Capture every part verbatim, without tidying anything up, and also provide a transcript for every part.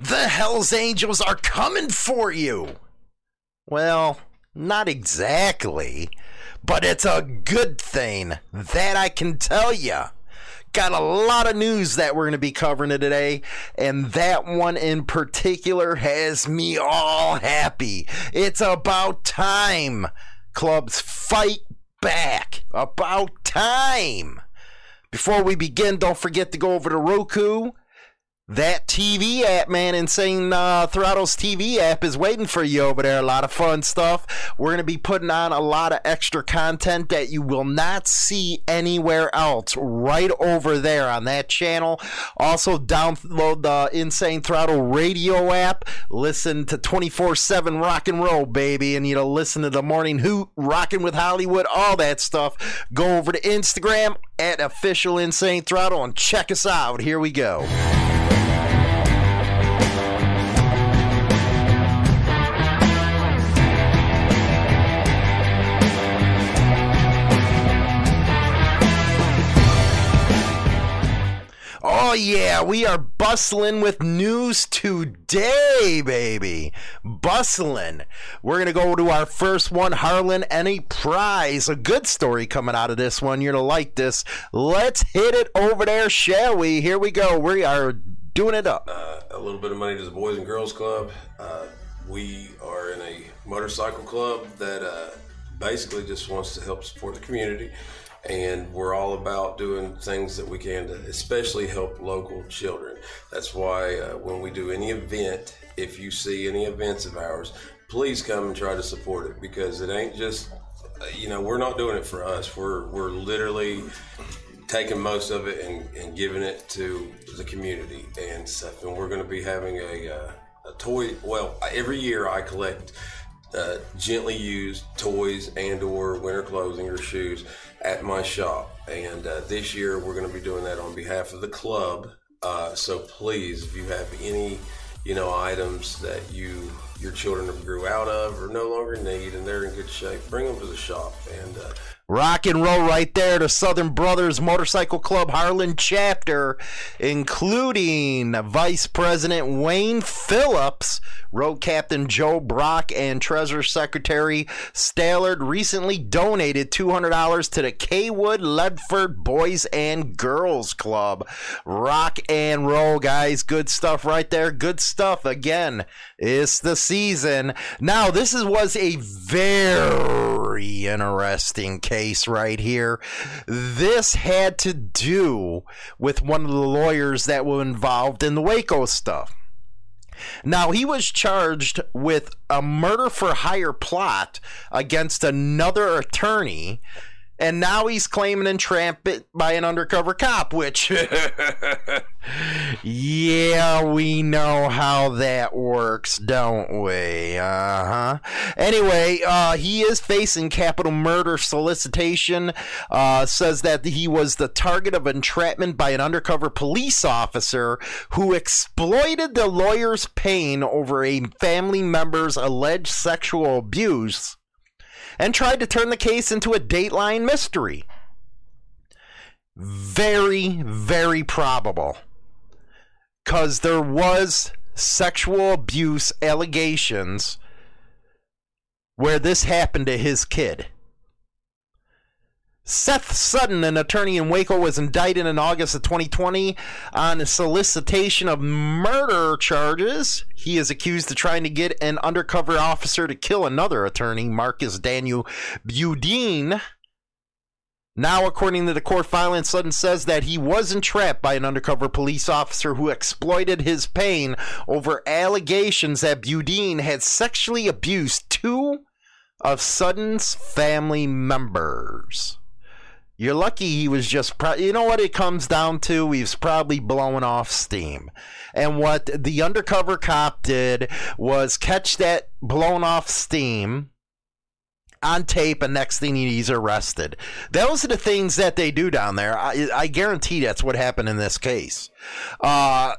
The Hells Angels are coming for you. Well, not exactly, but it's a good thing, that I can tell you. Got a lot of news that we're going to be covering today, and that one in particular has me all happy. It's about time. Clubs fight back. About time. Before we begin, don't forget to go over to Roku. That T V app, man, Insane uh, Throttle's T V app is waiting for you over there. A lot of fun stuff. We're going to be putting on a lot of extra content that you will not see anywhere else, right over there on that channel. Also, download the Insane Throttle radio app. Listen to twenty-four seven rock and roll, baby, and you'll listen to The Morning Hoot, Rockin' with Hollywood, all that stuff. Go over to Instagram at Official Insane Throttle and check us out. Here we go. Oh yeah, we are bustling with news today, baby. Bustling. We're gonna go to our first one. Harlan, any prize? A good story coming out of this one. You're gonna like this. Let's hit it over there, shall we? Here we go. We are doing it up. Uh, a little bit of money to the Boys and Girls Club. Uh, we are in a motorcycle club that uh, basically just wants to help support the community. And we're all about doing things that we can to especially help local children. That's why uh, when we do any event, if you see any events of ours, please come and try to support it, because it ain't just, you know, we're not doing it for us. We're we're literally taking most of it and, and giving it to the community and stuff. And we're going to be having a, uh, a toy. Well, every year I collect Uh, gently used toys and or winter clothing or shoes at my shop, and uh, this year we're going to be doing that on behalf of the club. Uh, so please, if you have any, you know, items that you your children grew out of or no longer need and they're in good shape, bring them to the shop. And uh, rock and roll right there to Southern Brothers Motorcycle Club Harlan chapter, including Vice President Wayne Phillips, Road Captain Joe Brock, and Treasurer Secretary Stallard recently donated two hundred dollars to the Kaywood Ledford Boys and Girls Club. Rock and roll, guys. Good stuff right there. Good stuff. Again, it's the season. Now, this is, was a very interesting case. Case right here. This had to do with one of the lawyers that were involved in the Waco stuff. Now, he was charged with a murder for hire plot against another attorney, and now he's claiming entrapment by an undercover cop, which yeah, we know how that works, don't we? Uh-huh. Anyway, uh, he is facing capital murder solicitation, uh, says that he was the target of entrapment by an undercover police officer who exploited the lawyer's pain over a family member's alleged sexual abuse and tried to turn the case into a Dateline mystery. Very, very probable. Because there was sexual abuse allegations where this happened to his kid. Seth Sutton, an attorney in Waco, was indicted in August of twenty twenty on solicitation of murder charges. He is accused of trying to get an undercover officer to kill another attorney, Marcus Daniel Beaudion. Now, according to the court filing, Sutton says that he was entrapped by an undercover police officer who exploited his pain over allegations that Beaudion had sexually abused two of Sutton's family members. You're lucky he was just, pro- you know what it comes down to? He's probably blowing off steam. And what the undercover cop did was catch that blown off steam on tape, and next thing he's arrested. Those are the things that they do down there. I, I guarantee that's what happened in this case. Uh,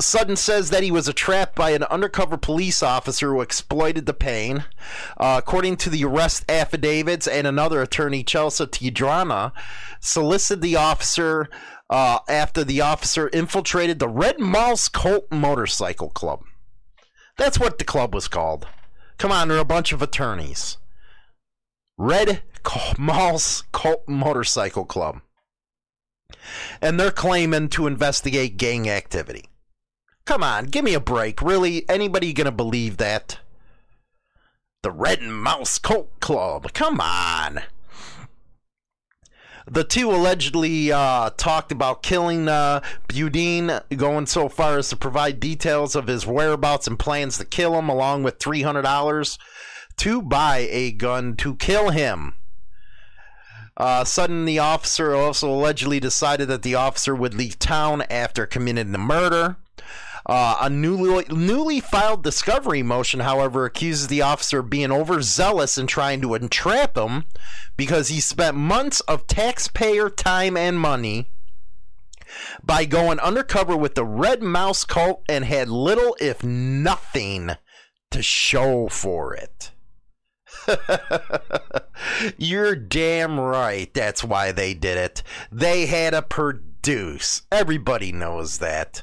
Sutton says that he was entrapped by an undercover police officer who exploited the pain. Uh, according to the arrest affidavits and another attorney, Chelsea Tidrana solicited the officer uh, after the officer infiltrated the Red Mouse Cult Motorcycle Club. That's what the club was called. Come on, they're a bunch of attorneys. Red Mouse Cult Motorcycle Club. And they're claiming to investigate gang activity. Come on, give me a break. Really? Anybody gonna believe that? The Red Mouse Cult Club. Come on. The two allegedly uh, talked about killing uh, Beaudion, going so far as to provide details of his whereabouts and plans to kill him, along with three hundred dollars to buy a gun to kill him. Uh, Suddenly, the officer also allegedly decided that the officer would leave town after committing the murder. Uh, a newly, newly filed discovery motion, however, accuses the officer of being overzealous in trying to entrap him because he spent months of taxpayer time and money by going undercover with the Red Mouse Cult and had little, if nothing, to show for it. You're damn right. That's why they did it. They had to produce. Everybody knows that.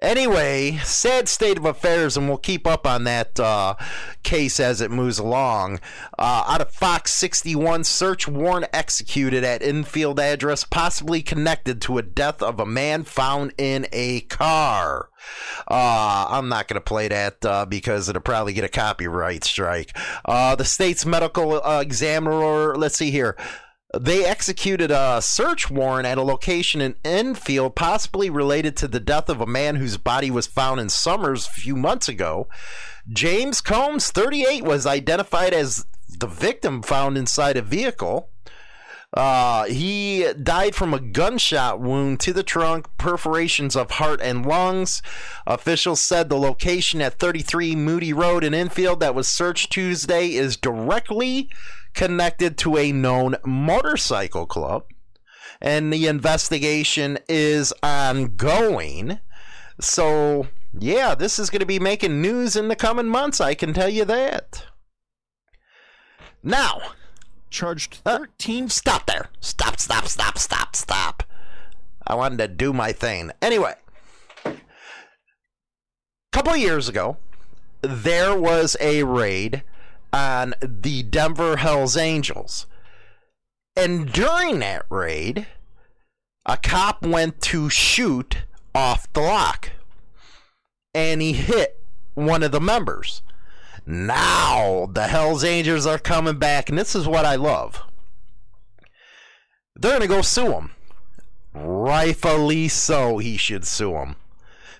Anyway, sad state of affairs, and we'll keep up on that uh, case as it moves along. Uh, out of Fox sixty-one, search warrant executed at Enfield address, possibly connected to a death of a man found in a car. Uh, I'm not going to play that uh, because it'll probably get a copyright strike. Uh, the state's medical uh, examiner, let's see here. They executed a search warrant at a location in Enfield, possibly related to the death of a man whose body was found in Somers a few months ago. James Combs, thirty-eight, was identified as the victim found inside a vehicle. Uh, he died from a gunshot wound to the trunk, perforations of heart and lungs. Officials said the location at thirty-three Moody Road in Enfield that was searched Tuesday is directly connected to a known motorcycle club, and the investigation is ongoing. So, yeah, this is going to be making news in the coming months, I can tell you that. Now, charged thirteen. Uh, stop there. Stop, stop, stop, stop, stop. I wanted to do my thing. Anyway, a couple of years ago, there was a raid on the Denver Hells Angels. And during that raid, a cop went to shoot off the lock, and he hit one of the members. Now the Hells Angels are coming back, and this is what I love. They're going to go sue him. Rightfully so, he should sue him,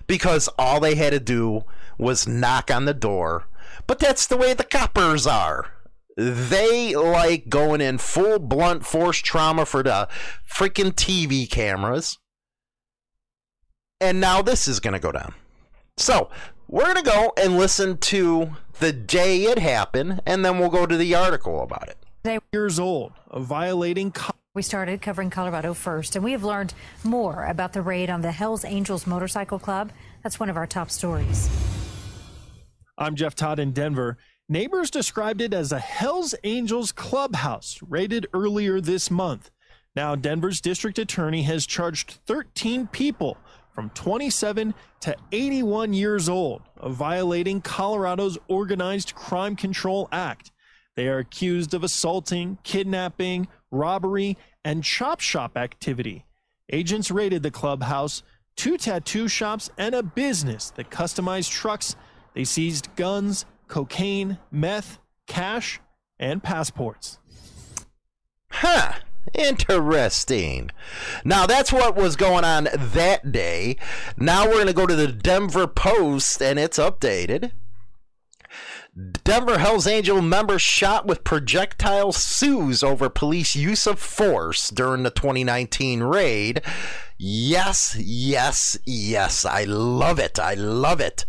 because all they had to do was knock on the door. But that's the way the coppers are. They like going in full blunt force trauma for the freaking T V cameras. And now this is going to go down. So we're going to go and listen to the day it happened, and then we'll go to the article about it. Years old of violating co- We started covering Colorado first, and we have learned more about the raid on the Hells Angels Motorcycle Club. That's one of our top stories. I'm Jeff Todd in Denver. Neighbors described it as a Hells Angels clubhouse raided earlier this month. Now, Denver's district attorney has charged thirteen people from twenty-seven to eighty-one years old of violating Colorado's Organized Crime Control Act. They are accused of assaulting, kidnapping, robbery, and chop shop activity. Agents raided the clubhouse, two tattoo shops, and a business that customized trucks. They seized guns, cocaine, meth, cash, and passports. Huh. Interesting. Now, that's what was going on that day. Now we're going to go to the Denver Post, and it's updated. Denver Hells Angel member shot with projectile sues over police use of force during the twenty nineteen raid. Yes, yes, yes. I love it. I love it.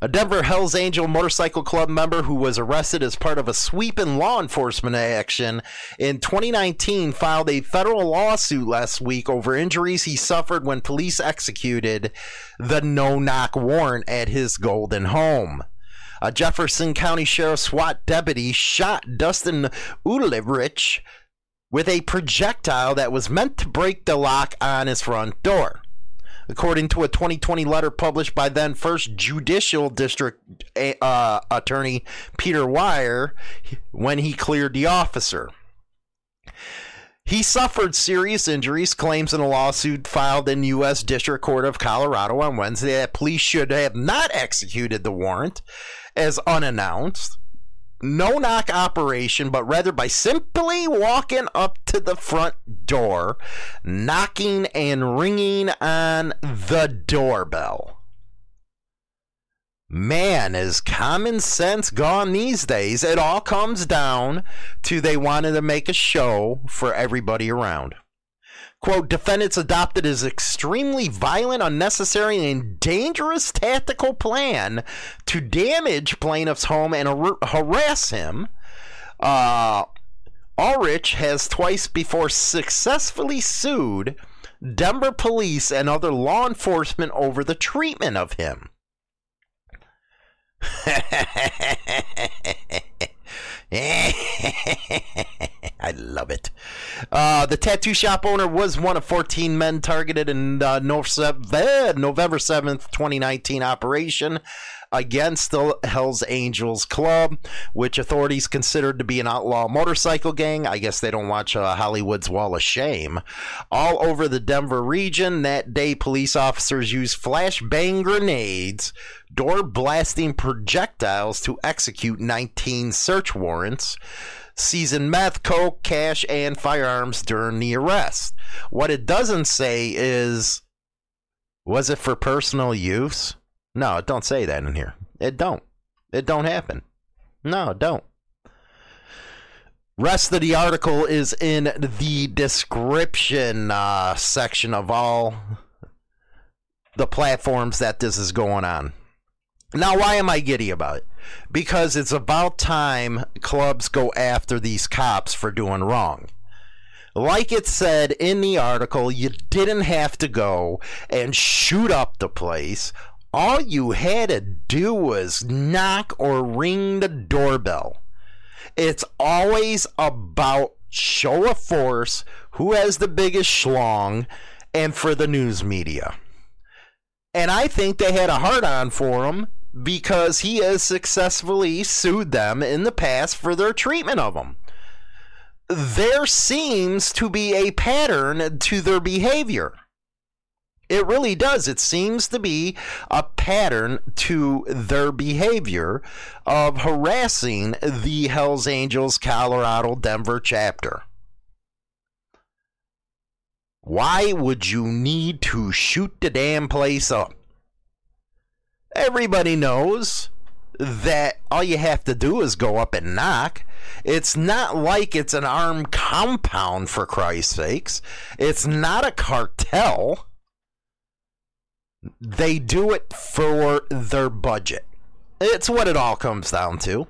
A Denver Hells Angel Motorcycle Club member who was arrested as part of a sweeping law enforcement action in twenty nineteen filed a federal lawsuit last week over injuries he suffered when police executed the no-knock warrant at his Golden home. A Jefferson County Sheriff SWAT deputy shot Dustin Ullrich with a projectile that was meant to break the lock on his front door. According to a twenty twenty letter published by then First Judicial District uh, Attorney Peter Weyer when he cleared the officer. He suffered serious injuries, claims in a lawsuit filed in U S District Court of Colorado on Wednesday that police should have not executed the warrant as unannounced. No-knock operation, but rather by simply walking up to the front door, knocking and ringing on the doorbell. Man, is common sense gone these days? It all comes down to they wanted to make a show for everybody around. Quote, defendants adopted his extremely violent, unnecessary, and dangerous tactical plan to damage plaintiff's home and har- harass him. Uh, Ullrich has twice before successfully sued Denver police and other law enforcement over the treatment of him. I love it. Uh, the tattoo shop owner was one of fourteen men targeted in uh, November seventh, twenty nineteen operation against the Hells Angels Club, which authorities considered to be an outlaw motorcycle gang. I guess they don't watch uh, Hollywood's Wall of Shame. All over the Denver region that day, police officers used flashbang grenades, door-blasting projectiles to execute nineteen search warrants, seizing meth, coke, cash, and firearms during the arrest. What it doesn't say is, was it for personal use? No, it don't say that in here. It don't. It don't happen. No, it don't. Rest of the article is in the description uh, section of all the platforms that this is going on. Now, why am I giddy about it? Because it's about time clubs go after these cops for doing wrong. Like it said in the article, you didn't have to go and shoot up the place. All you had to do was knock or ring the doorbell. It's always about show of force, who has the biggest schlong, and for the news media. And I think they had a hard-on for him because he has successfully sued them in the past for their treatment of him. There seems to be a pattern to their behavior. It really does. It seems to be a pattern to their behavior of harassing the Hells Angels Colorado Denver chapter. Why would you need to shoot the damn place up? Everybody knows that all you have to do is go up and knock. It's not like it's an armed compound, for Christ's sakes. It's not a cartel. They do it for their budget. It's what it all comes down to.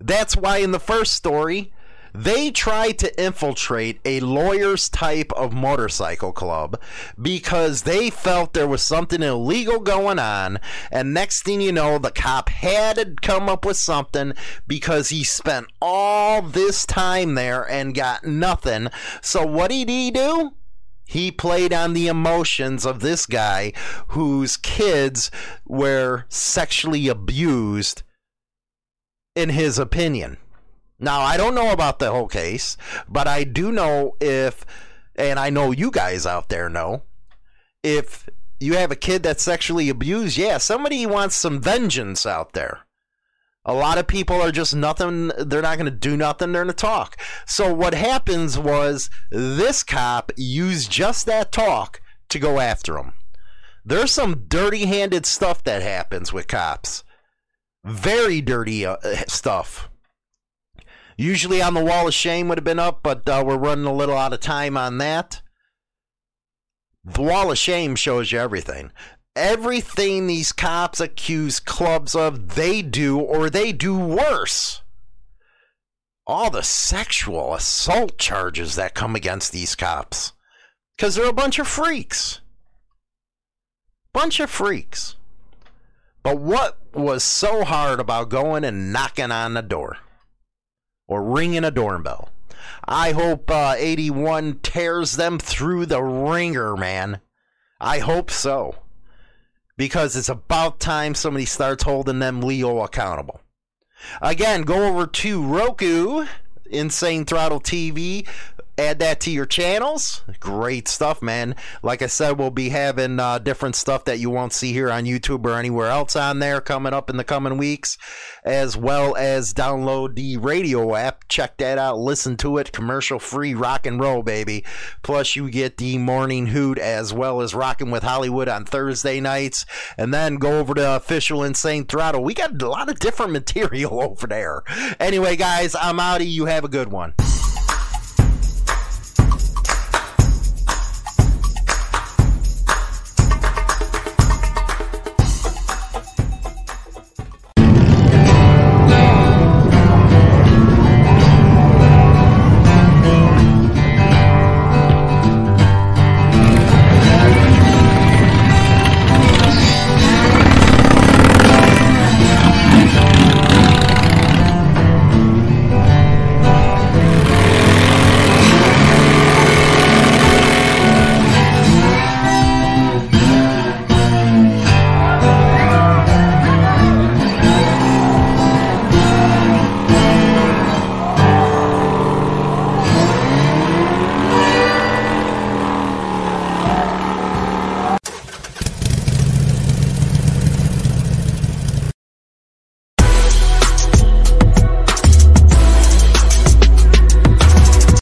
That's why in the first story, they tried to infiltrate a lawyer's type of motorcycle club because they felt there was something illegal going on. And next thing you know, the cop had to come up with something because he spent all this time there and got nothing. So what did he do? He played on the emotions of this guy whose kids were sexually abused, in his opinion. Now, I don't know about the whole case, but I do know if, and I know you guys out there know, if you have a kid that's sexually abused, yeah, somebody wants some vengeance out there. A lot of people are just nothing. They're not going to do nothing. They're going to talk. So what happens was this cop used just that talk to go after him. There's some dirty-handed stuff that happens with cops. Very dirty uh, stuff. Usually on the Wall of Shame would have been up, but uh, we're running a little out of time on that. The Wall of Shame shows you everything. Everything these cops accuse clubs of, they do, or they do worse. All the sexual assault charges that come against these cops. Because they're a bunch of freaks. Bunch of freaks. But what was so hard about going and knocking on the door? Or ringing a doorbell? I hope uh, eighty-one tears them through the ringer, man. I hope so. Because it's about time somebody starts holding them Leo accountable. Again, go over to Roku, Insane Throttle T V. Add that to your channels. Great stuff, man. Like I said, we'll be having uh, different stuff that you won't see here on YouTube or anywhere else on there coming up in the coming weeks, as well as download the radio app. Check that out. Listen to it. Commercial free rock and roll, baby. Plus, you get the Morning Hoot as well as Rocking with Hollywood on Thursday nights. And then go over to Official Insane Throttle. We got a lot of different material over there. Anyway, guys, I'm out of you. Have a good one.